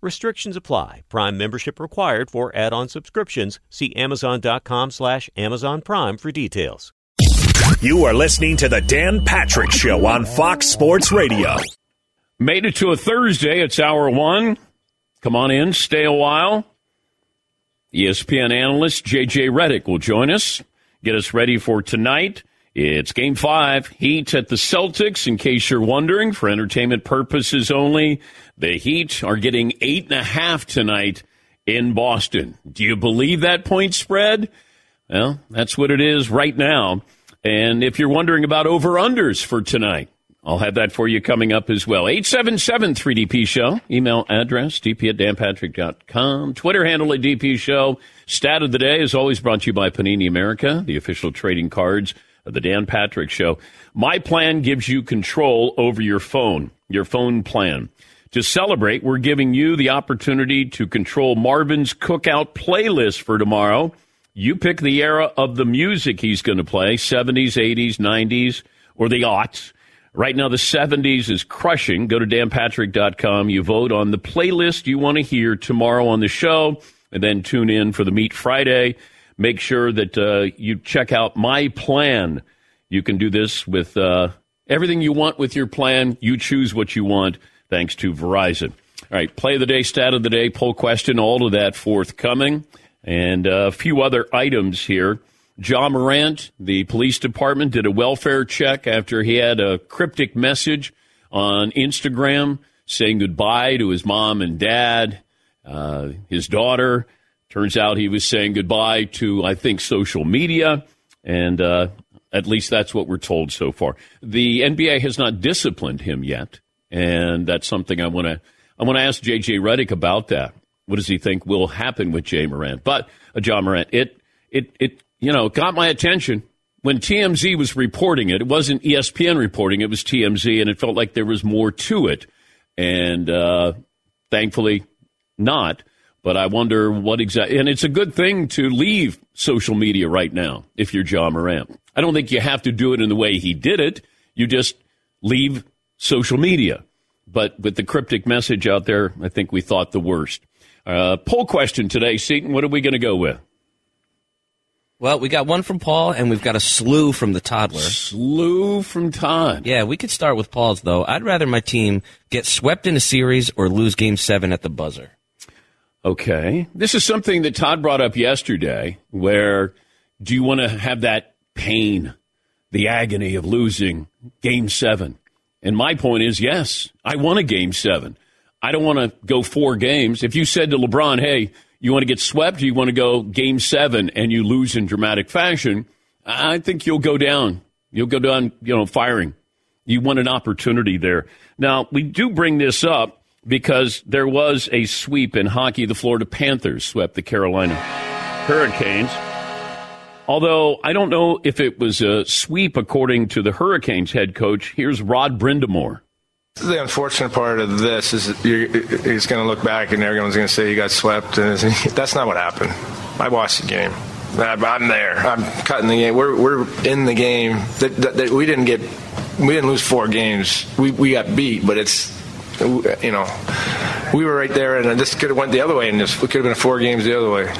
Restrictions apply. Prime membership required for add-on subscriptions. See Amazon.com/Amazon Prime for details. You are listening to The Dan Patrick Show on Fox Sports Radio. Made it to a Thursday. It's hour one. Come on in. Stay a while. ESPN analyst JJ Redick will join us. Get us ready for tonight. It's Game 5, Heat at the Celtics. In case you're wondering, for entertainment purposes only, the Heat are getting 8.5 tonight in Boston. Do you believe that point spread? Well, that's what it is right now. And if you're wondering about over-unders for tonight, I'll have that for you coming up as well. 877-3DP-SHOW. Email address, dp@danpatrick.com. Twitter handle at dpshow. Stat of the day is always brought to you by Panini America, the official trading cards of the Dan Patrick Show. My plan gives you control over your phone plan. To celebrate, we're giving you the opportunity to control Marvin's Cookout playlist for tomorrow. You pick the era of the music he's going to play, 70s, 80s, 90s, or the aughts. Right now, the 70s is crushing. Go to danpatrick.com. You vote on the playlist you want to hear tomorrow on the show, and then tune in for the Meat Friday. Make sure that you check out my plan. You can do this with everything you want with your plan. You choose what you want, thanks to Verizon. All right, play of the day, stat of the day, poll question, all of that forthcoming. And a few other items here. Ja Morant, the police department, did a welfare check after he had a cryptic message on Instagram saying goodbye to his mom and dad, his daughter. Turns out he was saying goodbye to, I think, social media, and at least that's what we're told so far. The NBA has not disciplined him yet, and that's something I want to ask JJ Redick about that. What does he think will happen with Ja Morant? But Ja Morant, it got my attention when TMZ was reporting it. It wasn't ESPN reporting; it was TMZ, and it felt like there was more to it, and thankfully, not. But I wonder what exactly, and it's a good thing to leave social media right now if you're Ja Morant. I don't think you have to do it in the way he did it. You just leave social media. But with the cryptic message out there, I think we thought the worst. Poll question today, Seton, what are we going to go with? Well, we got one from Paul, and we've got a slew from the toddler. Slew from Todd. Yeah, we could start with Paul's, though. I'd rather my team get swept in a series or lose Game 7 at the buzzer. Okay. This is something that Todd brought up yesterday, where do you want to have that pain, the agony of losing Game 7? And my point is, yes, I want a Game 7. I don't want to go 4 games. If you said to LeBron, hey, you want to get swept, you want to go Game 7, and you lose in dramatic fashion, I think you'll go down. You'll go down, firing. You want an opportunity there. Now, we do bring this up, because there was a sweep in hockey. The Florida Panthers swept the Carolina Hurricanes. Although I don't know if it was a sweep according to the Hurricanes head coach. Here's Rod Brind'Amour. The unfortunate part of this is he's going to look back and everyone's going to say he got swept. And that's not what happened. I watched the game. I'm there. I'm cutting the game. We're in the game. We didn't lose 4 games. We got beat, but it's... we were right there, and this could have went the other way, and this could have been 4 games the other way.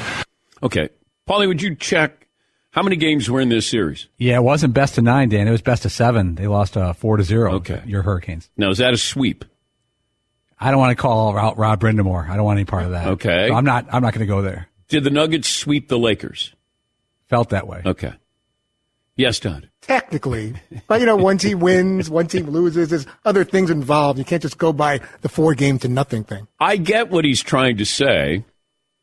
Okay. Paulie, would you check How many games were in this series? Yeah, it wasn't best of 9, Dan. It was best of 7. They lost 4-0. Okay. Your Hurricanes. Now, is that a sweep? I don't want to call out Rod Brind'Amour. I don't want any part of that. Okay. So I'm not going to go there. Did the Nuggets sweep the Lakers? Felt that way. Okay. Yes, Don. Technically. But, you know, one team wins, one team loses. There's other things involved. You can't just go by the 4-game-to-nothing thing. I get what he's trying to say.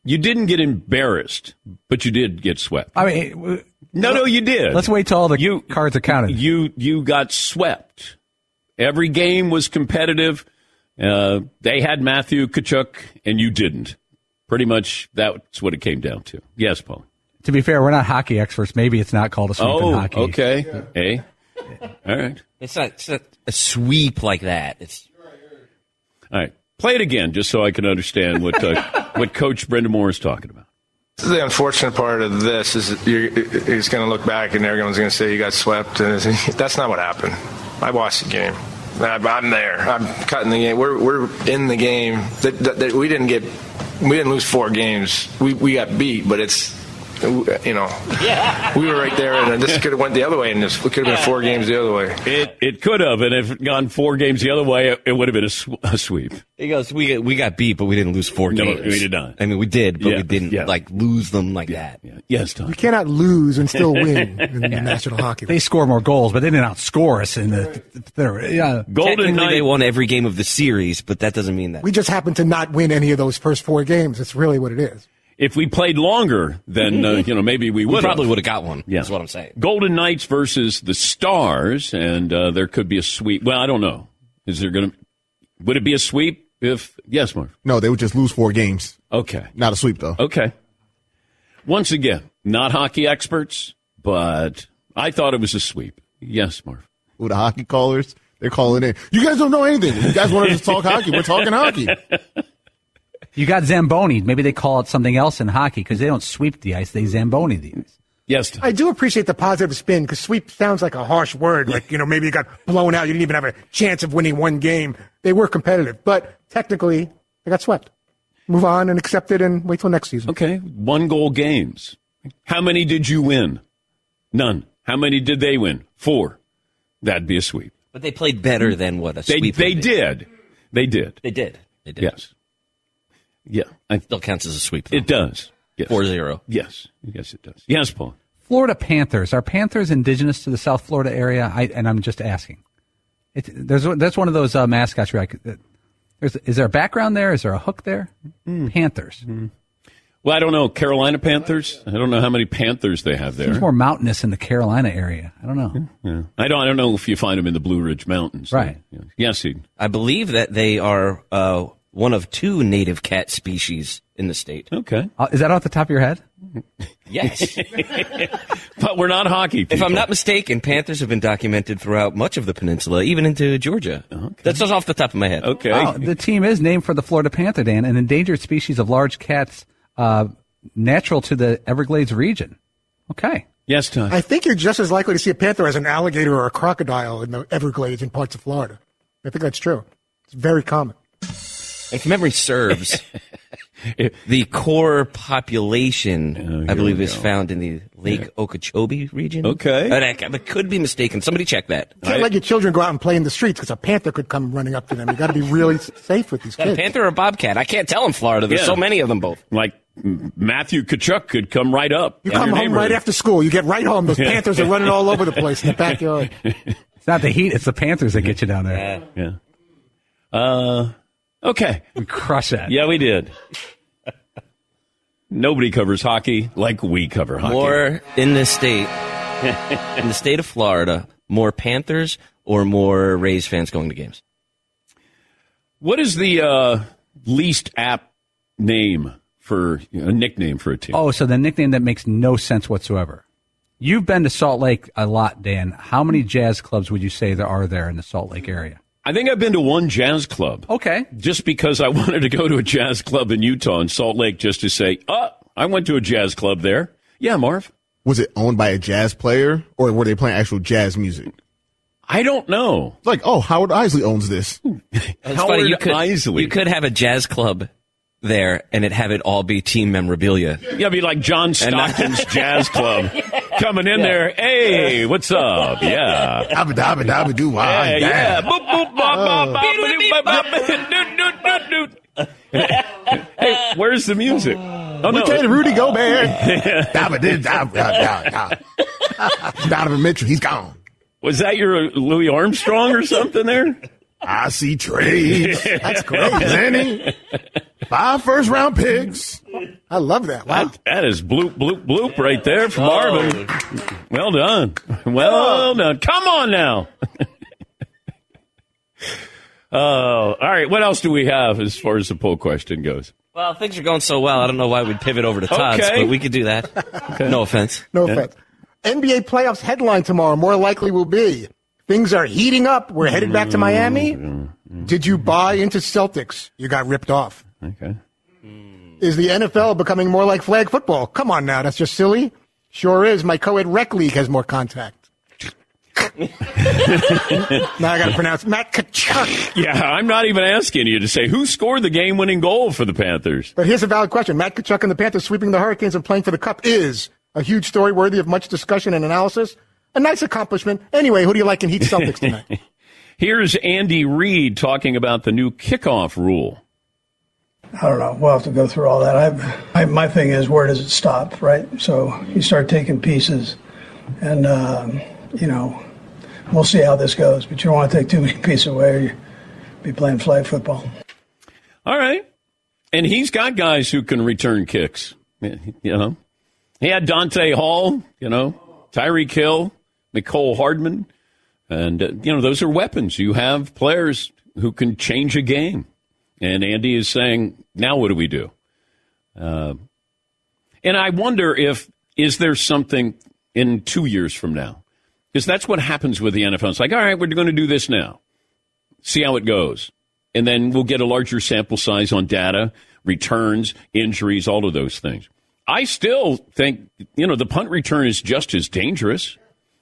You didn't get embarrassed, but you did get swept. I mean, no, you did. Let's wait till all the cards are counted. You got swept. Every game was competitive. They had Matthew Tkachuk, and you didn't. Pretty much that's what it came down to. Yes, Paul. To be fair, we're not hockey experts. Maybe it's not called a sweep in hockey. Oh, okay. Yeah. Hey. All right. It's not a sweep like that. All right. Play it again, just so I can understand what Coach Brind'Amour is talking about. The unfortunate part of this is he's going to look back and everyone's going to say you got swept, and that's not what happened. I watched the game. I'm there. I'm cutting the game. We're in the game. We didn't lose 4 games. We got beat, but it's, you know, we were right there, and this could have went the other way, and this could have been 4 games the other way. It could have, and if it gone 4 games the other way, it would have been a sweep. He goes, we got beat, but we didn't lose 4 games. No, we did not. I mean, we did, but we didn't lose them like that. Yeah. Yes, Tom. We cannot lose and still win in the National Hockey League. They score more goals, but they didn't outscore us in Golden Knights. They won every game of the series, but that doesn't mean that we just happened to not win any of those first 4 games. That's really what it is. If we played longer, then maybe we would. We probably would have got one. Yeah. That's what I'm saying. Golden Knights versus the Stars, and there could be a sweep. Well, I don't know. Would it be a sweep? Yes, Mark. No, they would just lose 4 games. Okay, not a sweep though. Okay. Once again, not hockey experts, but I thought it was a sweep. Yes, Mark. With the hockey callers, they're calling in. You guys don't know anything. You guys want to just talk hockey? We're talking hockey. You got Zamboni. Maybe they call it something else in hockey because they don't sweep the ice. They Zamboni the ice. Yes. I do appreciate the positive spin because sweep sounds like a harsh word. Like, maybe you got blown out. You didn't even have a chance of winning 1 game. They were competitive. But technically, they got swept. Move on and accept it and wait till next season. Okay. 1-goal games. How many did you win? None. How many did they win? 4. That'd be a sweep. But they played better than what a sweep they did. They did. Yes. Yeah. It still counts as a sweep, though. It does. Yes. 4-0. Yes. Yes, it does. Yes, Paul. Florida Panthers. Are Panthers indigenous to the South Florida area? I'm just asking. That's one of those mascots where is there a background there? Is there a hook there? Mm. Panthers. Mm. Well, I don't know. Carolina Panthers? I don't know how many Panthers they have there. It's more mountainous in the Carolina area. I don't know. Yeah. I don't know if you find them in the Blue Ridge Mountains. Right. Yeah. Yes, Eden. I believe that they are... one of 2 native cat species in the state. Okay. Is that off the top of your head? Yes. But we're not hockey people. If I'm not mistaken, panthers have been documented throughout much of the peninsula, even into Georgia. Okay. That's just off the top of my head. Okay. Wow, the team is named for the Florida Panther, Dan, an endangered species of large cats natural to the Everglades region. Okay. Yes, Tom. I think you're just as likely to see a panther as an alligator or a crocodile in the Everglades in parts of Florida. I think that's true. It's very common. If memory serves, the core population, I believe, is found in the Lake Okeechobee region. Okay. I could be mistaken. Somebody check that. You can't let your children go out and play in the streets because a panther could come running up to them. You got to be really safe with these kids. A panther or a bobcat? I can't tell in Florida. There's so many of them both. Like Matthew Tkachuk could come right up. You come home right after school. You get right home. Those panthers are running all over the place in the backyard. It's not the heat. It's the panthers that get you down there. Yeah. Okay. We crush that. Yeah, we did. Nobody covers hockey like we cover hockey. More in this state, in the state of Florida, more Panthers or more Rays fans going to games? What is the least apt name for a nickname for a team? Oh, so the nickname that makes no sense whatsoever. You've been to Salt Lake a lot, Dan. How many jazz clubs would you say there are there in the Salt Lake area? I think I've been to 1 jazz club. Okay. Just because I wanted to go to a jazz club in Utah and Salt Lake just to say, I went to a jazz club there. Yeah, Marv. Was it owned by a jazz player or were they playing actual jazz music? I don't know. It's like, Howard Eisley owns this. Howard Eisley. You could have a jazz club there and have it all be team memorabilia. Yeah, it'd be like John Stockton's jazz club. coming in there. Hey, what's up? Yeah. Hey, where's the music? Oh, no. We came to Rudy Gobert. Donovan Mitchell, he's gone. Was that your Louis Armstrong or something there? I see trades. That's great, Manny. 5 first-round picks. I love that. Wow. That is bloop, bloop, bloop right there from Marvin. Well done. Well done. Come on now. All right, what else do we have as far as the poll question goes? Well, things are going so well, I don't know why we'd pivot over to Todd's, but we could do that. Okay. No offense. No offense. NBA playoffs headline tomorrow more likely will be, things are heating up. We're headed back to Miami. Did you buy into Celtics? You got ripped off. Okay. Is the NFL becoming more like flag football? Come on now, that's just silly. Sure is. My co-ed rec league has more contact. Now I got to pronounce Matt Tkachuk. Yeah, I'm not even asking you to say who scored the game-winning goal for the Panthers. But here's a valid question. Matt Tkachuk and the Panthers sweeping the Hurricanes and playing for the Cup is a huge story worthy of much discussion and analysis. A nice accomplishment. Anyway, who do you like in Heat Celtics tonight? Here's Andy Reid talking about the new kickoff rule. I don't know. We'll have to go through all that. My thing is, where does it stop, right? So you start taking pieces and, we'll see how this goes, but you don't want to take too many pieces away or you'll be playing flag football. All right. And he's got guys who can return kicks. He had Dante Hall, Tyreek Hill, Mecole Hardman. And, those are weapons. You have players who can change a game. And Andy is saying, now what do we do? And I wonder is there something in 2 years from now? Because that's what happens with the NFL. It's like, all right, we're going to do this now. See how it goes. And then we'll get a larger sample size on data, returns, injuries, all of those things. I still think, the punt return is just as dangerous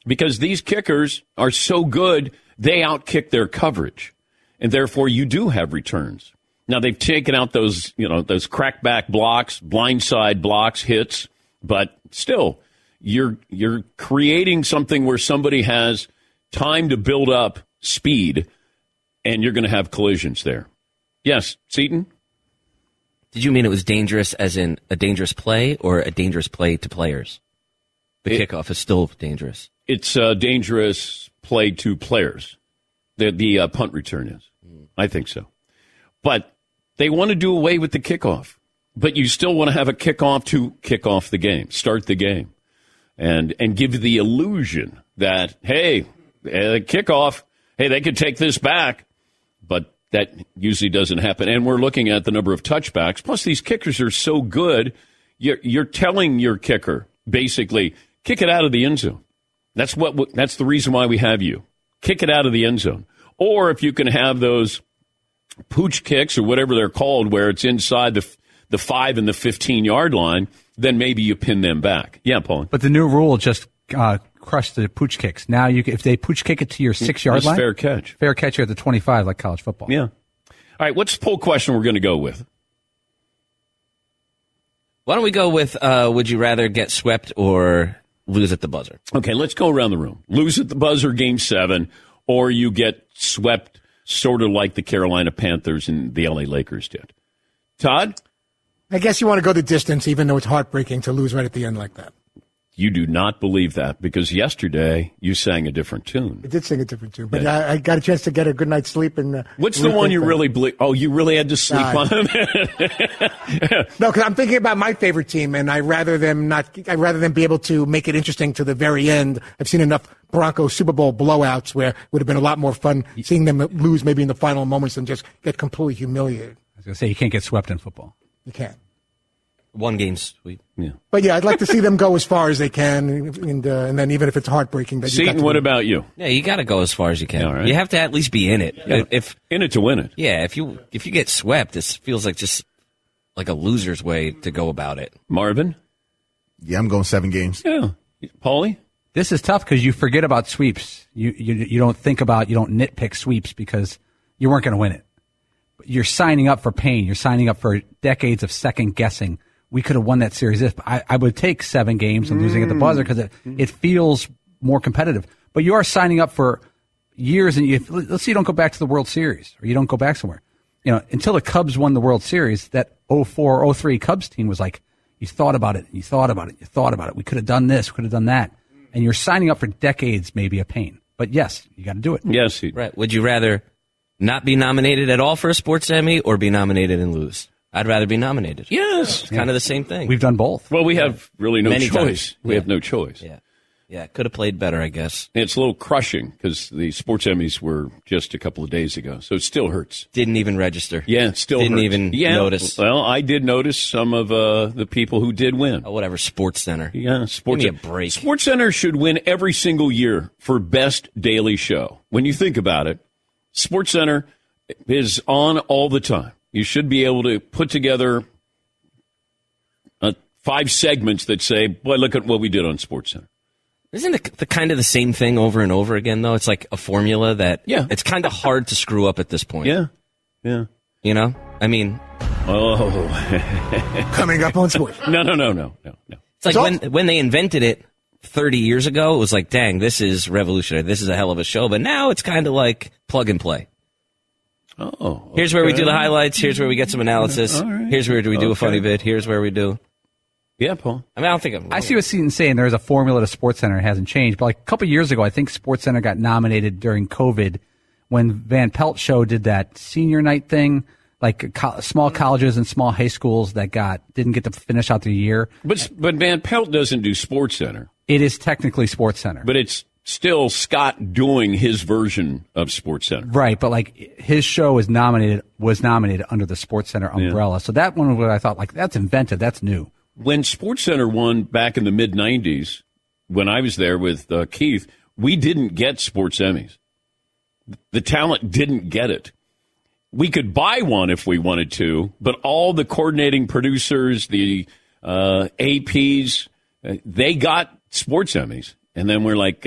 because these kickers are so good, they outkick their coverage. And therefore, you do have returns. Now, they've taken out those, those crackback blocks, blindside blocks, hits, but still, you're creating something where somebody has time to build up speed, and you're going to have collisions there. Yes, Seton? Did you mean it was dangerous as in a dangerous play or a dangerous play to players? The kickoff is still dangerous. It's a dangerous play to players. The punt return is. I think so. But they want to do away with the kickoff. But you still want to have a kickoff to kick off the game, start the game. And give the illusion that, hey, kickoff, hey, they could take this back. But that usually doesn't happen. And we're looking at the number of touchbacks. Plus, these kickers are so good, you're telling your kicker, basically, kick it out of the end zone. That's the reason why we have you. Kick it out of the end zone. Or if you can have those pooch kicks or whatever they're called where it's inside the 5 and the 15-yard line, then maybe you pin them back. Yeah, Paul. But the new rule just crushed the pooch kicks. Now, if they pooch kick it to your 6-yard line, fair catch. Fair catch here at the 25, like college football. Yeah. All right, what's the poll question we're going to go with? Why don't we go with would you rather get swept or lose at the buzzer? Okay, let's go around the room. Lose at the buzzer, Game 7, or you get swept sort of like the Carolina Panthers and the L.A. Lakers did. Todd? I guess you want to go the distance, even though it's heartbreaking to lose right at the end like that. You do not believe that, because yesterday you sang a different tune. I did sing a different tune, but yeah. I got a chance to get a good night's sleep. And what's the one you really believe? Oh, you really had to sleep on it? No, because I'm thinking about my favorite team, and I'd rather them be able to make it interesting to the very end. I've seen enough Bronco Super Bowl blowouts where it would have been a lot more fun seeing them lose maybe in the final moments than just get completely humiliated. I was going to say, you can't get swept in football. You can. One game sweep. Yeah. But, yeah, I'd like to see them go as far as they can, and then even if it's heartbreaking. Seton, what about you? Yeah, you got to go as far as you can. Yeah, right. You have to at least be in it. Yeah. In it to win it. Yeah, if you get swept, it feels like just like a loser's way to go about it. Marvin? Yeah, I'm going 7 games. Yeah. Paulie? This is tough because you forget about sweeps. You don't think about, you don't nitpick sweeps because you weren't going to win it. You're signing up for pain. You're signing up for decades of second guessing we could have won that series if. I would take 7 games and losing at the buzzer because it feels more competitive. But you are signing up for years, and let's say you don't go back to the World Series or you don't go back somewhere. You know, until the Cubs won the World Series, that 04, 03 Cubs team was like, you thought about it, and you thought about it, you thought about it. We could have done this, could have done that. And you're signing up for decades maybe of pain. But yes, you got to do it. Yes. Right. Would you rather not be nominated at all for a sports Emmy or be nominated and lose? I'd rather be nominated. Yes. It's kind of the same thing. We've done both. Well, we have really no choice. We have no choice. Yeah. Yeah, could have played better, I guess. It's a little crushing because the sports Emmys were just a couple of days ago, so it still hurts. Didn't even register. Yeah, it still didn't hurts. Even notice. Well, I did notice some of the people who did win. Oh, whatever, Sports Center. Yeah, Sports Center. Give me a break. Sports Center should win every single year for best daily show. When you think about it, Sports Center is on all the time. You should be able to put together 5 segments that say, "Boy, look at what we did on Sports Center." Isn't it the kind of the same thing over and over again, though? It's like a formula that it's kind of hard to screw up at this point. Yeah. Yeah. You know? I mean. Oh. Coming up on sports. No. It's like when they invented it 30 years ago, it was like, dang, this is revolutionary. This is a hell of a show. But now it's kind of like plug and play. Oh. Okay. Here's where we do the highlights. Here's where we get some analysis. Right. Here's where we do a funny bit. Here's where we do. Yeah, Paul. I mean, I don't think I see what Seton's saying. There's a formula to SportsCenter. It hasn't changed. But like a couple of years ago, I think SportsCenter got nominated during COVID when Van Pelt show did that senior night thing, like small colleges and small high schools that didn't get to finish out the year. But Van Pelt doesn't do SportsCenter. It is technically SportsCenter. But it's still Scott doing his version of SportsCenter. Right, but like his show was nominated under the SportsCenter umbrella. Yeah. So that one was what I thought, like, that's inventive, that's new. When SportsCenter won back in the mid-'90s, when I was there with Keith, we didn't get sports Emmys. The talent didn't get it. We could buy one if we wanted to, but all the coordinating producers, the APs, they got sports Emmys. And then we're like,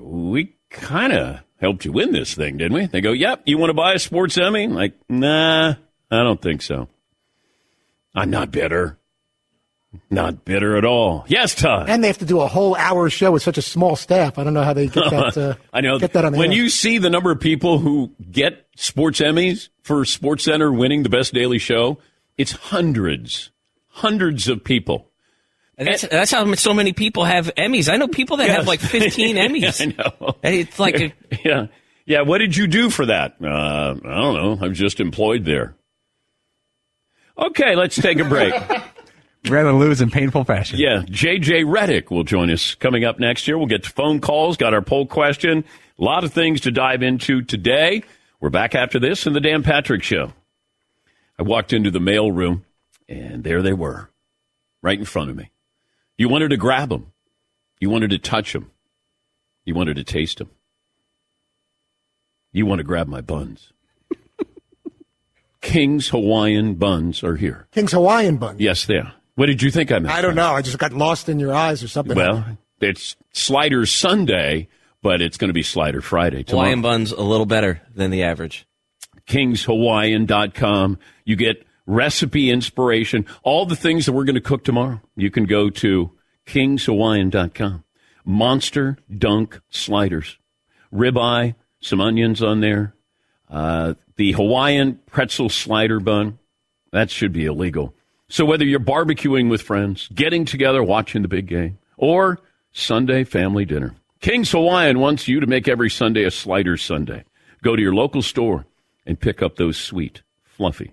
we kind of helped you win this thing, didn't we? They go, yep, you want to buy a sports Emmy? I'm like, nah, I don't think so. I'm not bitter. Not bitter at all. Yes, Todd. And they have to do a whole hour show with such a small staff. I don't know how they get that. I know. Get that on the when air. You see the number of people who get sports Emmys for SportsCenter winning the best daily show, it's hundreds of people. And that's how so many people have Emmys. I know people that have like 15 Emmys. I know. It's like yeah. What did you do for that? I don't know. I'm just employed there. Okay, let's take a break. Rather lose in painful fashion. Yeah, JJ Redick will join us coming up next year. We'll get to phone calls, got our poll question, a lot of things to dive into today. We're back after this in the Dan Patrick Show. I walked into the mail room, and there they were, right in front of me. You wanted to grab them. You wanted to touch them. You wanted to taste them. You want to grab my buns. King's Hawaiian buns are here. King's Hawaiian buns? Yes, they are. What did you think I meant? I don't know. I just got lost in your eyes or something. Well, it's Slider Sunday, but it's going to be Slider Friday tomorrow. Hawaiian buns a little better than the average. KingsHawaiian.com. You get recipe inspiration. All the things that we're going to cook tomorrow, you can go to KingsHawaiian.com. Monster Dunk Sliders. Ribeye, some onions on there. The Hawaiian pretzel slider bun, that should be illegal. So whether you're barbecuing with friends, getting together, watching the big game, or Sunday family dinner, King's Hawaiian wants you to make every Sunday a Slider Sunday. Go to your local store and pick up those sweet, fluffy,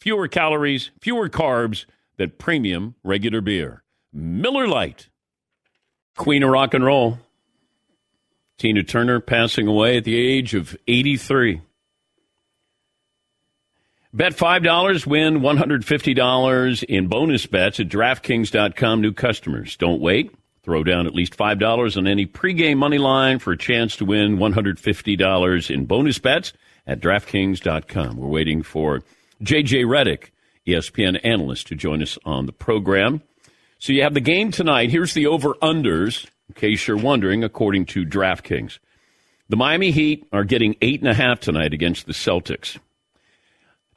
Fewer calories, fewer carbs than premium regular beer. Miller Lite. Queen of rock and roll, Tina Turner, passing away at the age of 83. Bet $5, win $150 in bonus bets at DraftKings.com. New customers, don't wait. Throw down at least $5 on any pregame money line for a chance to win $150 in bonus bets at DraftKings.com. We're waiting for JJ Redick, ESPN analyst, to join us on the program. So you have the game tonight. Here's the over-unders, in case you're wondering, according to DraftKings. The Miami Heat are getting 8.5 tonight against the Celtics.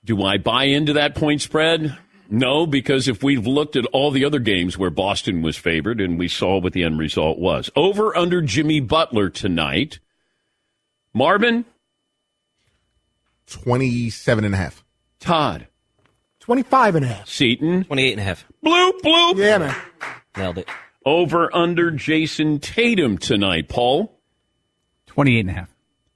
Do I buy into that point spread? No, because if we've looked at all the other games where Boston was favored and we saw what the end result was. Over-under Jimmy Butler tonight. Marvin? 27.5. Todd. 25.5. Seton. 28.5. Bloop, bloop. Yeah, man. Nailed it. Over under Jason Tatum tonight. Paul. 28.5.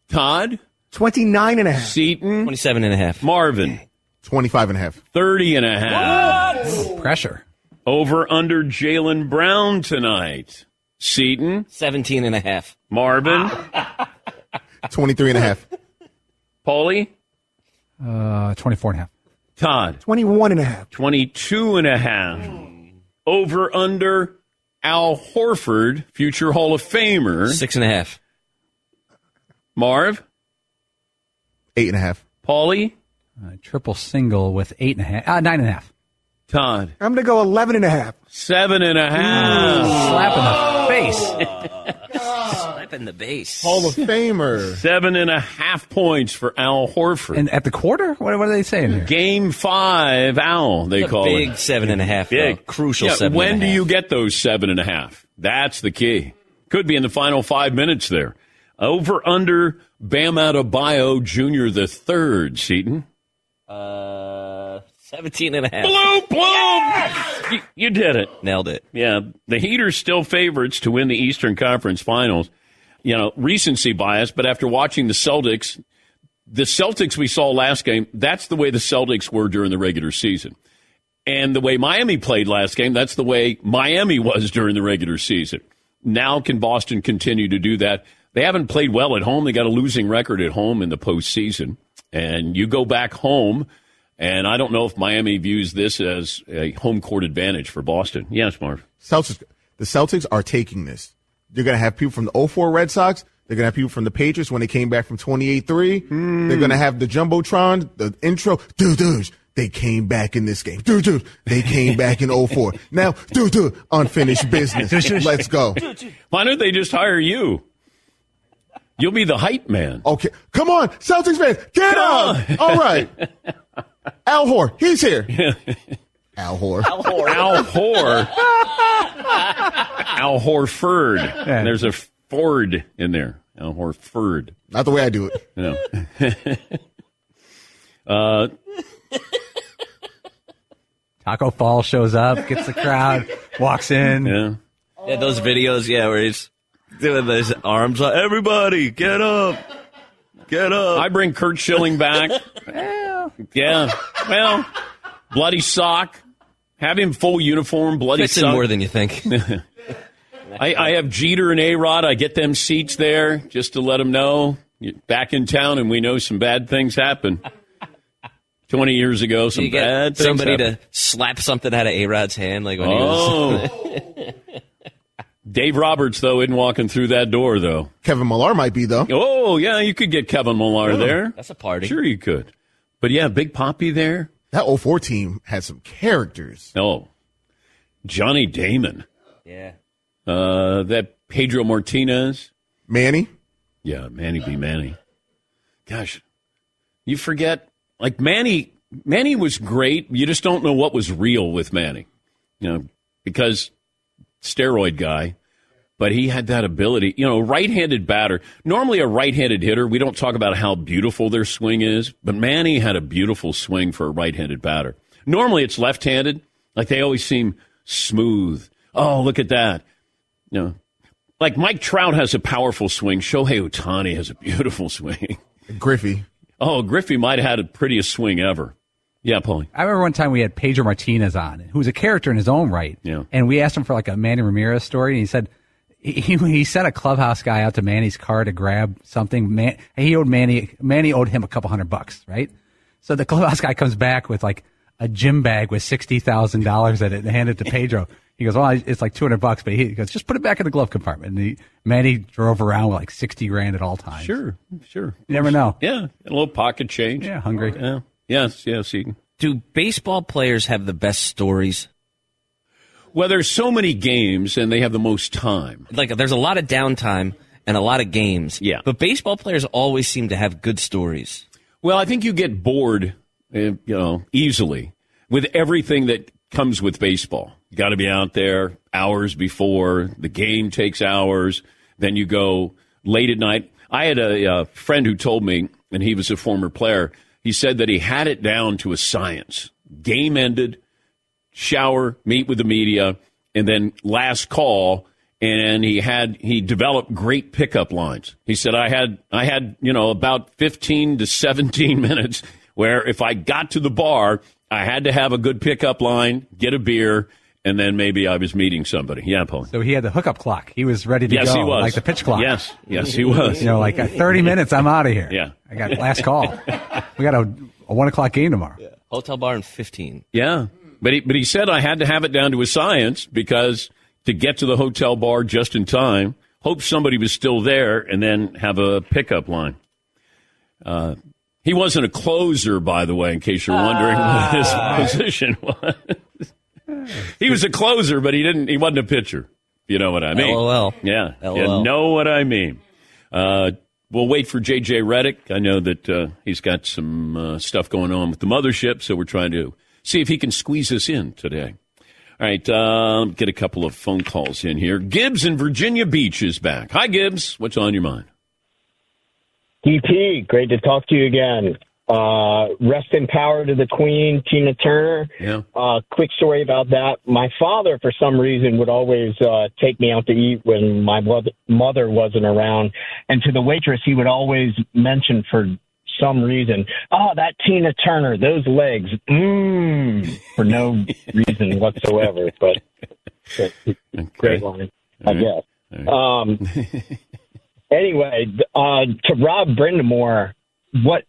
Todd. 29.5. Seton. 27.5. Marvin. 25.5. 30.5. What? Pressure. Over under Jaylen Brown tonight. Seton. 17.5. Marvin. 23.5. Paulie. 24.5. Todd. 21.5. 22.5. Over under Al Horford, future Hall of Famer. 6.5. Marv. 8.5. Paulie. Triple single with 8.5. 9.5. Todd. I'm going to go 11.5. 7.5. Slap in the face. In the base. Hall of Famer. 7.5 points for Al Horford. And at the quarter? What are they saying here? Game 5, Al, they call it. Big 7.5. Big. Crucial 7.5. When do you get those 7.5? That's the key. Could be in the final 5 minutes there. Over under Bam Adebayo Jr. the third, Seton. 17.5. Bloop, bloop! Yes! You did it. Nailed it. Yeah. The Heat are still favorites to win the Eastern Conference Finals. You know, recency bias, but after watching the Celtics we saw last game, that's the way the Celtics were during the regular season. And the way Miami played last game, that's the way Miami was during the regular season. now can Boston continue to do that? They haven't played well at home. They got a losing record at home in the postseason. And you go back home, and I don't know if Miami views this as a home court advantage for Boston. Yes, Marv. The Celtics are taking this. They're going to have people from the 0-4 Red Sox. They're going to have people from the Patriots when they came back from 28-3. They're going to have the Jumbotron, the intro. Dude, they came back in this game. Dude, they came back in 0-4. Now, dude, unfinished business. Let's go. Why don't they just hire you? You'll be the hype man. Okay. Come on, Celtics fans. Get up. All right. Al Hoare, he's here. Al Hoare. Al Horford. Yeah. There's a Ford in there. Al Horford. Not the way I do it. No. Taco Fall shows up, gets the crowd, walks in. Yeah, those videos, where he's doing those arms. Everybody, get up. Get up. I bring Kurt Schilling back. Yeah. Well, bloody sock. Have him full uniform, bloody sock. Fits in more than you think. I have Jeter and A Rod. I get them seats there just to let them know. You're back in town, and we know some bad things happen. 20 years ago, some bad things happened. To slap something out of A Rod's hand, like when he was. Dave Roberts, though, isn't walking through that door, though. Kevin Millar might be, though. Oh, yeah, you could get Kevin Millar there. That's a party. Sure you could. But, yeah, Big Papi there. That 0-4 team had some characters. Oh. Johnny Damon. Yeah. That Pedro Martinez. Manny. Yeah, Manny be Manny. Gosh, you forget. Like, Manny was great. You just don't know what was real with Manny, because steroid guy, but he had that ability. Right-handed batter. Normally a right-handed hitter, we don't talk about how beautiful their swing is, but Manny had a beautiful swing for a right-handed batter. Normally it's left-handed. Like, they always seem smooth. Oh, look at that. Like, Mike Trout has a powerful swing. Shohei Ohtani has a beautiful swing. Griffey. Oh, Griffey might have had the prettiest swing ever. Yeah, Paulie. I remember one time we had Pedro Martinez on, who was a character in his own right. Yeah. And we asked him for like a Manny Ramirez story, and he said he sent a clubhouse guy out to Manny's car to grab something. Manny owed him a couple $100, right? So the clubhouse guy comes back with like a gym bag with $60,000 in it and handed it to Pedro. He goes, well, it's like $200, but he goes, just put it back in the glove compartment. And Manny drove around with like $60,000 at all times. Sure. You never know. Yeah, a little pocket change. Yeah, hungry. Yeah. Yes, Egan. Do baseball players have the best stories? Well, there's so many games, and they have the most time. Like, there's a lot of downtime and a lot of games. Yeah. But baseball players always seem to have good stories. Well, I think you get bored, easily with everything that comes with baseball. You got to be out there hours before. The game takes hours. Then you go late at night. I had a friend who told me, and he was a former player, he said that he had it down to a science. Game ended, shower, meet with the media, and then last call. And he developed great pickup lines. He said, I had about 15 to 17 minutes where if I got to the bar, I had to have a good pickup line, get a beer, and then maybe I was meeting somebody. Yeah, Paul. So he had the hookup clock. He was ready to go. He was. Like the pitch clock. Yes, he was. Like 30 minutes, I'm out of here. Yeah. I got last call. We got a 1:00 game tomorrow. Yeah. Hotel bar in 15. Yeah. But he said I had to have it down to a science because to get to the hotel bar just in time, hope somebody was still there, and then have a pickup line. He wasn't a closer, by the way, in case you're wondering what his position was. He was a closer, but he wasn't a pitcher. You know what I mean? LOL. Yeah. LOL. You know what I mean. We'll wait for JJ Redick. I know that he's got some stuff going on with the mothership, so we're trying to see if he can squeeze us in today. All right, get a couple of phone calls in here. Gibbs in Virginia Beach is back. Hi, Gibbs. What's on your mind? DP, great to talk to you again. Rest in power to the Queen, Tina Turner. Yeah. Quick story about that. My father, for some reason, would always take me out to eat when my mother wasn't around. And to the waitress, he would always mention for some reason, oh, that Tina Turner, those legs, for no reason whatsoever. But great line, I guess. Anyway, to Rod Brind'Amour, what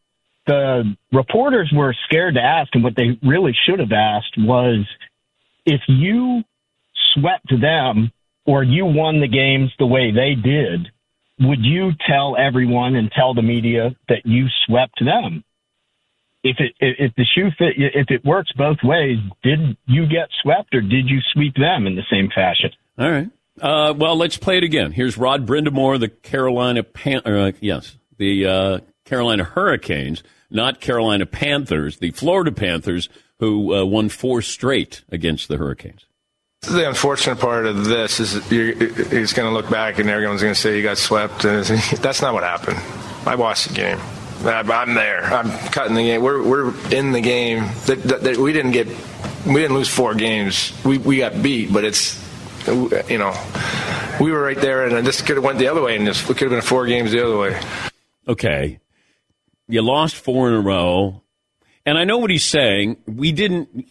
the reporters were scared to ask and what they really should have asked was, if you swept them or you won the games the way they did, would you tell everyone and tell the media that you swept them? If the shoe fit, if it works both ways, did you get swept or did you sweep them in the same fashion? All right. Well, let's play it again. Here's Rod Brind'Amour, the Carolina Hurricanes, not Carolina Panthers, the Florida Panthers, who won 4 straight against the Hurricanes. The unfortunate part of this is he's going to look back and everyone's going to say he got swept, and that's not what happened. I watched the game. I'm there. I'm cutting the game. We're in the game. We didn't lose 4 games. We got beat, but it's, you know, we were right there, and this could have went the other way, and this could have been 4 games the other way. Okay, you lost 4 in a row, and I know what he's saying. We didn't.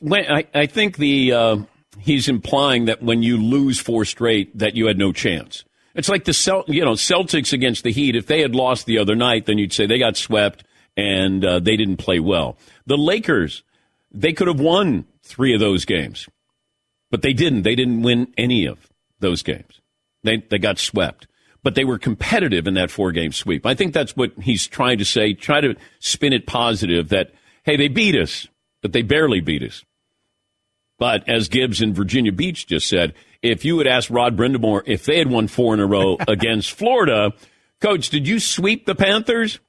I think he's implying that when you lose 4 straight, that you had no chance. It's like the Celtics against the Heat. If they had lost the other night, then you'd say they got swept and they didn't play well. The Lakers, they could have won 3 of those games, but they didn't. They didn't win any of those games. They got swept, but they were competitive in that 4-game sweep. I think that's what he's trying to say. Try to spin it positive that, hey, they beat us, but they barely beat us. But as Gibbs in Virginia Beach just said, if you had asked Rod Brind'Amour if they had won 4 in a row against Florida, Coach, did you sweep the Panthers?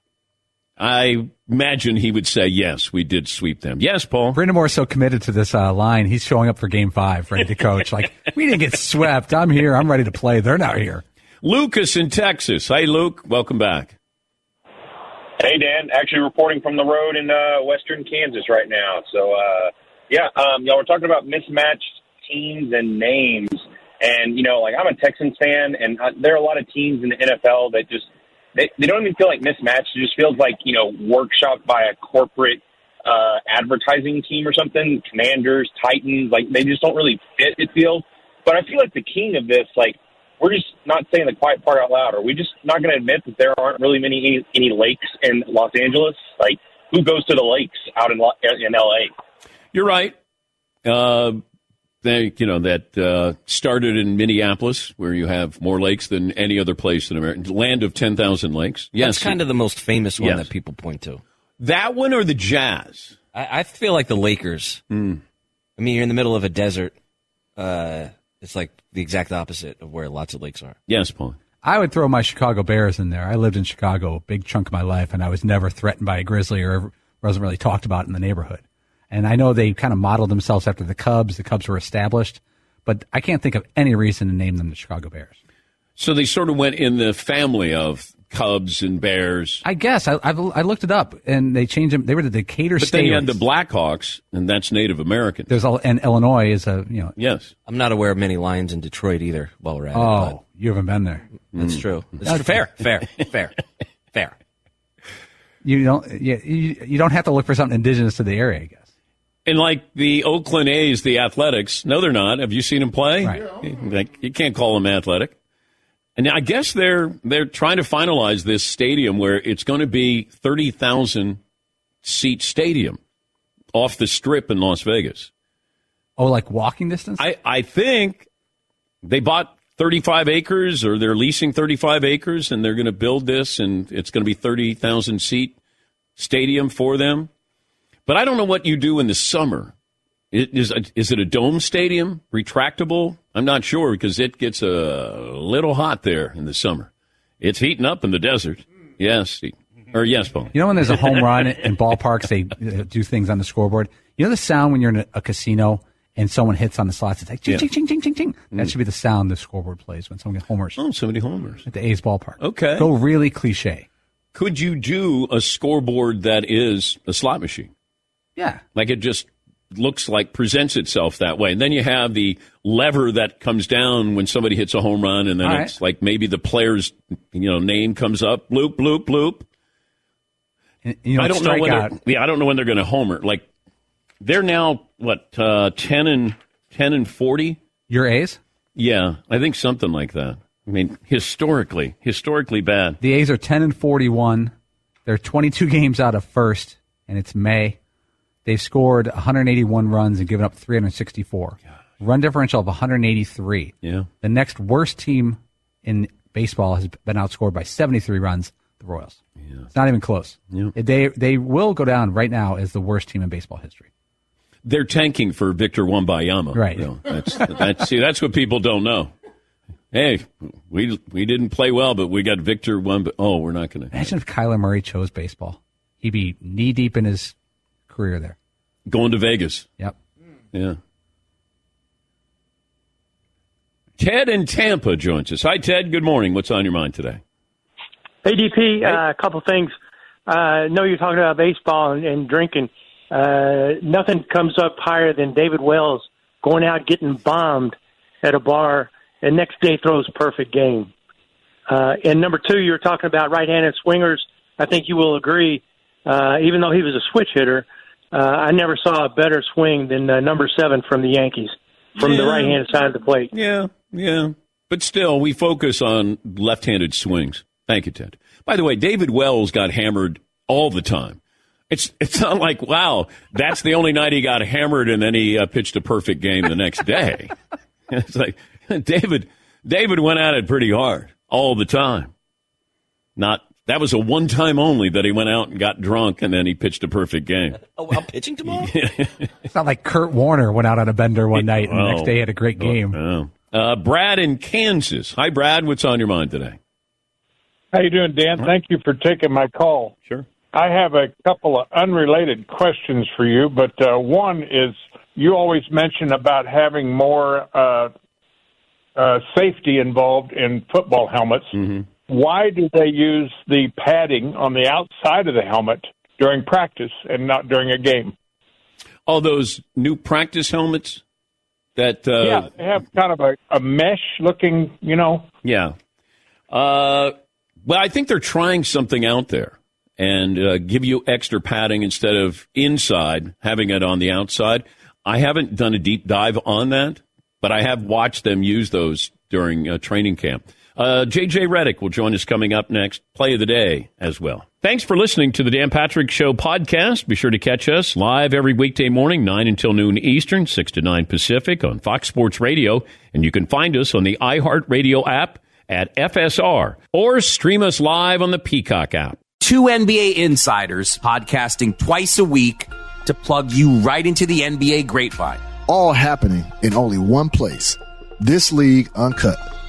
I imagine he would say, yes, we did sweep them. Yes, Paul. Brind'Amour is so committed to this line. He's showing up for Game 5, ready to coach. Like, we didn't get swept. I'm here. I'm ready to play. They're not here. Lucas in Texas. Hey, Luke. Welcome back. Hey, Dan. Actually reporting from the road in western Kansas right now. So, y'all were talking about mismatched teams and names. And, you know, like, I'm a Texans fan, and there are a lot of teams in the NFL that just they don't even feel like mismatched. It just feels like, you know, workshopped by a corporate advertising team or something. Commanders, Titans, like, they just don't really fit, it feels. But I feel like the king of this, like, we're just not saying the quiet part out loud. Are we just not going to admit that there aren't really many any lakes in Los Angeles? Like, who goes to the lakes out in L.A.? You're right. That started in Minneapolis, where you have more lakes than any other place in America. Land of 10,000 lakes. Yes. That's kind of the most famous one that people point to. That one or the Jazz? I feel like the Lakers. Mm. I mean, you're in the middle of a desert. It's like the exact opposite of where lots of lakes are. Yes, Paul. I would throw my Chicago Bears in there. I lived in Chicago a big chunk of my life, and I was never threatened by a grizzly or wasn't really talked about in the neighborhood. And I know they kind of modeled themselves after the Cubs. The Cubs were established. But I can't think of any reason to name them the Chicago Bears. So they sort of went in the family of Cubs and Bears. I guess. I looked it up, and they changed them. They were the Decatur Stallions. But then you had the Blackhawks, and that's Native American. And Illinois is a, you know. Yes. I'm not aware of many lions in Detroit either while we're at it. Oh, you haven't been there. That's true. That's fair. You don't have to look for something indigenous to the area, I guess. And like the Oakland A's, the Athletics, no, they're not. Have you seen them play? Right. Like, you can't call them athletic. And I guess they're trying to finalize this stadium where it's going to be 30,000-seat stadium off the Strip in Las Vegas. Oh, like walking distance? I think they bought 35 acres or they're leasing 35 acres and they're going to build this and it's going to be 30,000-seat stadium for them. But I don't know what you do in the summer. Is it a dome stadium, retractable? I'm not sure because it gets a little hot there in the summer. It's heating up in the desert. Yes, Paul. You know when there's a home run in ballparks, they do things on the scoreboard? You know the sound when you're in a casino and someone hits on the slots? It's like, ching, ching, ching, ching, ching, ching. That should be the sound the scoreboard plays when someone gets homers. Oh, so many homers. At the A's ballpark. Okay. Go really cliche. Could you do a scoreboard that is a slot machine? Yeah. Like it just looks like presents itself that way. And then you have the lever that comes down when somebody hits a home run. And then it's like maybe the player's, you know, name comes up. Bloop, bloop, bloop. And, you know, I don't know when they're going to homer. Like they're now, 10 and 40? Your A's? Yeah. I think something like that. I mean, historically bad. The A's are 10-41. They're 22 games out of first, and it's May. They've scored 181 runs and given up 364. Gosh. Run differential of 183. Yeah. The next worst team in baseball has been outscored by 73 runs, the Royals. Yeah. It's not even close. Yeah. They will go down right now as the worst team in baseball history. They're tanking for Victor Wembanyama. Right. You know, that's what people don't know. Hey, we didn't play well, but we got Victor Wembanyama. Oh, we're not going to. Imagine if Kyler Murray chose baseball. He'd be knee-deep in his career there. Going to Vegas. Yep. Yeah. Ted in Tampa joins us. Hi, Ted. Good morning. What's on your mind today? Hey, DP, a couple things. I know you're talking about baseball and drinking. Nothing comes up higher than David Wells going out getting bombed at a bar and next day throws perfect game. And number two, you were talking about right-handed swingers. I think you will agree, even though he was a switch hitter, I never saw a better swing than number 7 from the Yankees from the right-handed side of the plate. Yeah. But still, we focus on left-handed swings. Thank you, Ted. By the way, David Wells got hammered all the time. It's not like, wow, that's the only night he got hammered and then he pitched a perfect game the next day. It's like, David went at it pretty hard all the time. That was a one time only that he went out and got drunk and then he pitched a perfect game. Oh, I'm pitching tomorrow? It's not like Kurt Warner went out on a bender one night and the next day had a great game. Brad in Kansas. Hi, Brad. What's on your mind today? How you doing, Dan? Thank you for taking my call. Sure. I have a couple of unrelated questions for you, but one is you always mention about having more safety involved in football helmets. Mm-hmm. Why do they use the padding on the outside of the helmet during practice and not during a game? All those new practice helmets that... yeah, they have kind of a mesh-looking, you know. Yeah. Well, I think they're trying something out there and give you extra padding instead of inside, having it on the outside. I haven't done a deep dive on that, but I have watched them use those during training camp. JJ Redick will join us coming up next. Play of the day as well. Thanks for listening to the Dan Patrick Show podcast. Be sure to catch us live every weekday morning, 9 until noon Eastern, 6 to 9 Pacific on Fox Sports Radio. And you can find us on the iHeartRadio app at FSR or stream us live on the Peacock app. Two NBA insiders podcasting twice a week to plug you right into the NBA grapevine. All happening in only one place. This League Uncut,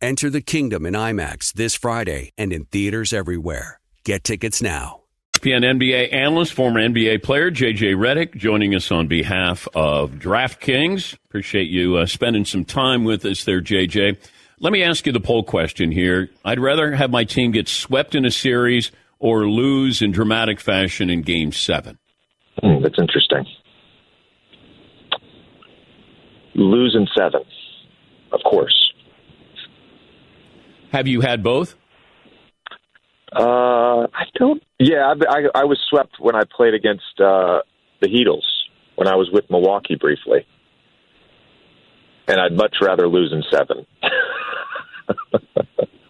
Enter the kingdom in IMAX this Friday and in theaters everywhere. Get tickets now. ESPN NBA analyst, former NBA player JJ Redick, joining us on behalf of DraftKings. Appreciate you spending some time with us there, JJ. Let me ask you the poll question here. I'd rather have my team get swept in a series or lose in dramatic fashion in Game 7. That's interesting. Lose in 7, of course. Have you had both? I don't. Yeah, I was swept when I played against the Heatles when I was with Milwaukee briefly. And I'd much rather lose in 7.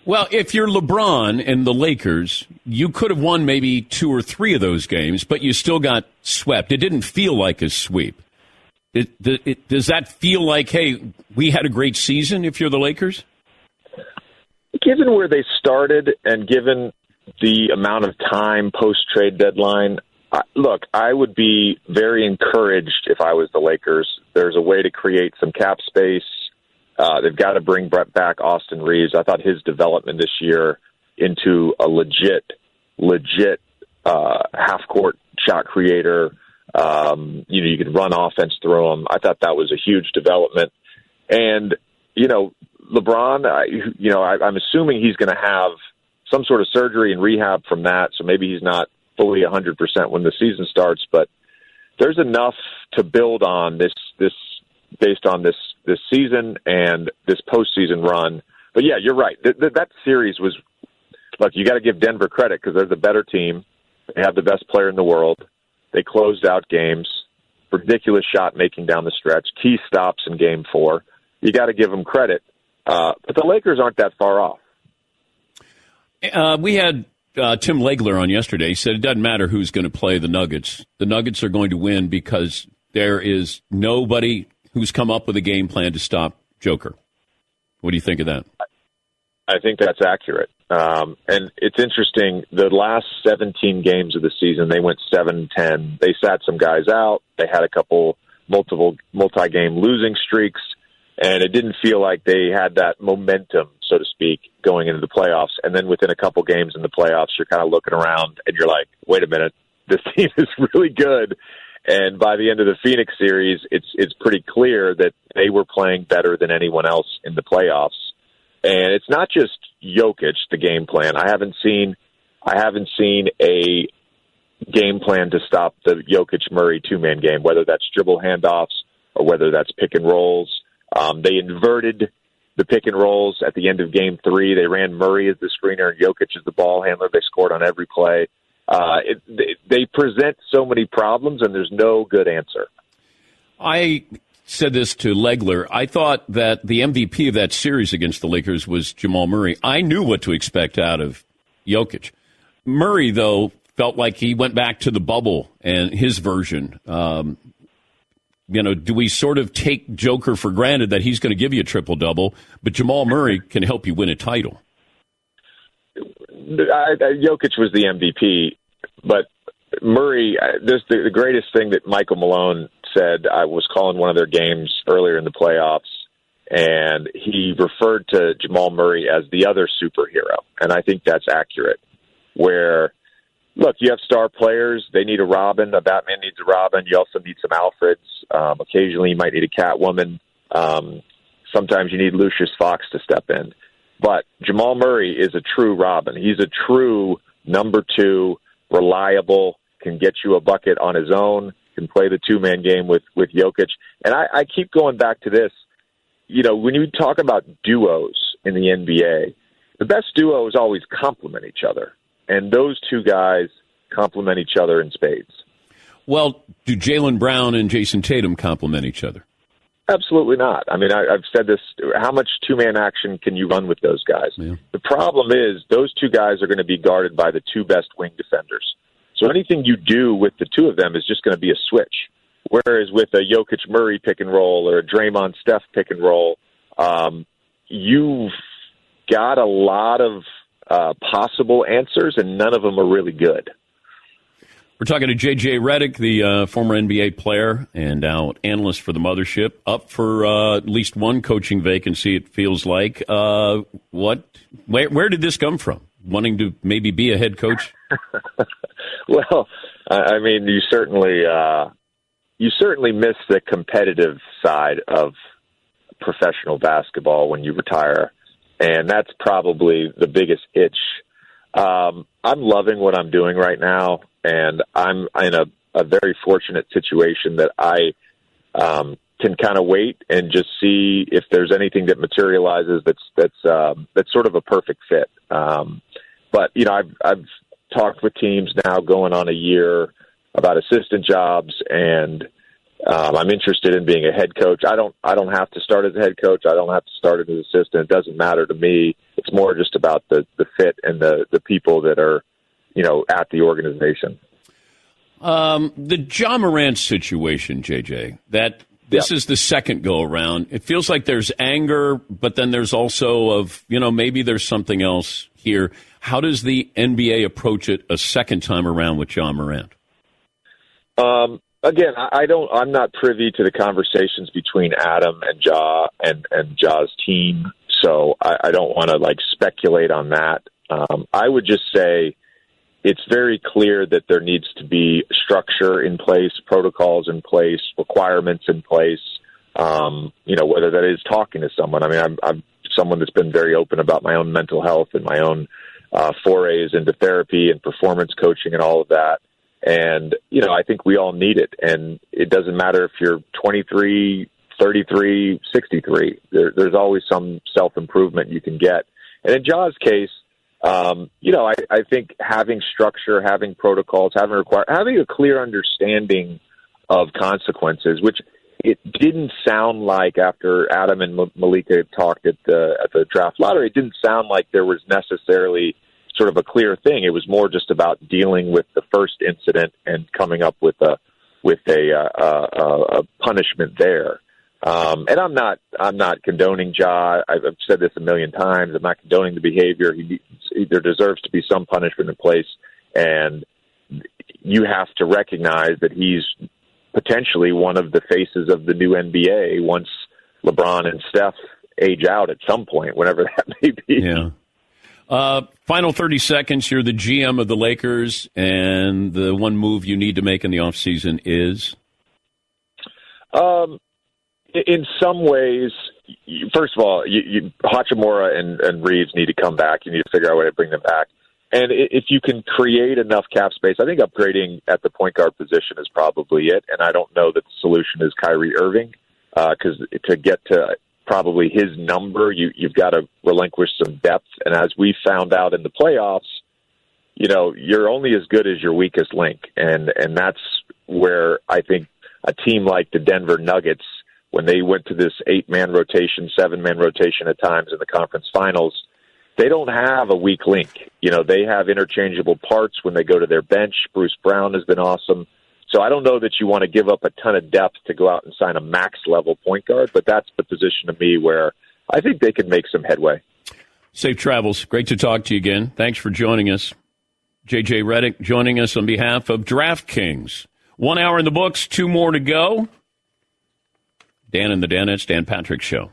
Well, if you're LeBron and the Lakers, you could have won maybe 2 or 3 of those games, but you still got swept. It didn't feel like a sweep. Does that feel like, hey, we had a great season if you're the Lakers? Given where they started and given the amount of time post-trade deadline, I would be very encouraged if I was the Lakers. There's a way to create some cap space. They've got to bring back Austin Reeves. I thought his development this year into a legit half-court shot creator. You could run offense through him. I thought that was a huge development. And, LeBron, I'm assuming he's going to have some sort of surgery and rehab from that, so maybe he's not fully 100% when the season starts, but there's enough to build on this based on this season and this postseason run. But, yeah, you're right. That series was – look, you got to give Denver credit because they're the better team. They have the best player in the world. They closed out games. Ridiculous shot making down the stretch. Key stops in Game 4. You got to give them credit. But the Lakers aren't that far off. We had Tim Legler on yesterday. He said it doesn't matter who's going to play the Nuggets. The Nuggets are going to win because there is nobody who's come up with a game plan to stop Joker. What do you think of that? I think that's accurate. And it's interesting. The last 17 games of the season, they went 7-10. They sat some guys out. They had a couple multi-game losing streaks. And it didn't feel like they had that momentum, so to speak, going into the playoffs. And then within a couple games in the playoffs, you're kind of looking around and you're like, wait a minute, this team is really good. And by the end of the Phoenix series, it's pretty clear that they were playing better than anyone else in the playoffs. And it's not just Jokic, the game plan. I haven't seen a game plan to stop the Jokic-Murray two-man game, whether that's dribble handoffs or whether that's pick and rolls. They inverted the pick and rolls at the end of Game 3. They ran Murray as the screener and Jokic as the ball handler. They scored on every play. They present so many problems, and there's no good answer. I said this to Legler. I thought that the MVP of that series against the Lakers was Jamal Murray. I knew what to expect out of Jokic. Murray, though, felt like he went back to the bubble and his version. Do we sort of take Joker for granted that he's going to give you a triple-double, but Jamal Murray can help you win a title? Jokic was the MVP, but Murray, the greatest thing that Michael Malone said, I was calling one of their games earlier in the playoffs, and he referred to Jamal Murray as the other superhero, and I think that's accurate, where... Look, you have star players. They need a Robin. A Batman needs a Robin. You also need some Alfreds. Occasionally, you might need a Catwoman. Sometimes you need Lucius Fox to step in. But Jamal Murray is a true Robin. He's a true number 2 reliable, can get you a bucket on his own, can play the two-man game with Jokic. And I keep going back to this. You know, when you talk about duos in the NBA, the best duos always complement each other. And those two guys complement each other in spades. Well, do Jaylen Brown and Jason Tatum complement each other? Absolutely not. I mean, I've said this, how much two-man action can you run with those guys? Yeah. The problem is those two guys are going to be guarded by the two best wing defenders. So anything you do with the two of them is just going to be a switch. Whereas with a Jokic-Murray pick-and-roll or a Draymond-Steph pick-and-roll, you've got a lot of possible answers, and none of them are really good. We're talking to JJ Redick, the former NBA player and now analyst for the Mothership, up for at least one coaching vacancy, it feels like. Where did this come from, wanting to maybe be a head coach? Well, I mean, you certainly miss the competitive side of professional basketball when you retire, and that's probably the biggest itch. I'm loving what I'm doing right now, and I'm in a very fortunate situation that I can kind of wait and just see if there's anything that materializes that's sort of a perfect fit. But you know, I've talked with teams now going on a year about assistant jobs, and I'm interested in being a head coach. I don't have to start as a head coach. I don't have to start as an assistant. It doesn't matter to me. It's more just about the fit and the people that are, you know, at the organization. The Ja Morant situation, JJ, this is the second go-around. It feels like there's anger, but then there's also maybe there's something else here. How does the NBA approach it a second time around with Ja Morant? Again, I'm not privy to the conversations between Adam and Ja and Ja's team, so I don't want to speculate on that. I would just say it's very clear that there needs to be structure in place, protocols in place, requirements in place. Whether that is talking to someone. I mean, I'm someone that's been very open about my own mental health and my own forays into therapy and performance coaching and all of that. And, you know, I think we all need it. And it doesn't matter if you're 23, 33, 63. There's always some self-improvement you can get. And in Ja's case, I think having structure, having protocols, having a clear understanding of consequences, which it didn't sound like after Adam and Malika had talked at the draft lottery, it didn't sound like there was necessarily sort of a clear thing. It was more just about dealing with the first incident and coming up with a punishment there. And I'm not condoning Ja. I've said this a million times. I'm not condoning the behavior. There deserves to be some punishment in place, and you have to recognize that he's potentially one of the faces of the new NBA once LeBron and Steph age out at some point, whenever that may be. Yeah. Final 30 seconds. You're the GM of the Lakers, and the one move you need to make in the offseason is? In some ways, first of all, Hachimura and Reeves need to come back. You need to figure out a way to bring them back. And if you can create enough cap space, I think upgrading at the point guard position is probably it. And I don't know that the solution is Kyrie Irving, because to get to probably his number, you've got to relinquish some depth. And as we found out in the playoffs, you know, you're only as good as your weakest link. And that's where I think a team like the Denver Nuggets, when they went to this 8-man rotation, 7-man rotation at times in the conference finals, they don't have a weak link. You know, they have interchangeable parts when they go to their bench. Bruce Brown has been awesome. So I don't know that you want to give up a ton of depth to go out and sign a max-level point guard, but that's the position to me where I think they could make some headway. Safe travels. Great to talk to you again. Thanks for joining us. JJ Redick joining us on behalf of DraftKings. 1 hour in the books, 2 more to go. Dan and the Danettes, Dan Patrick Show.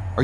are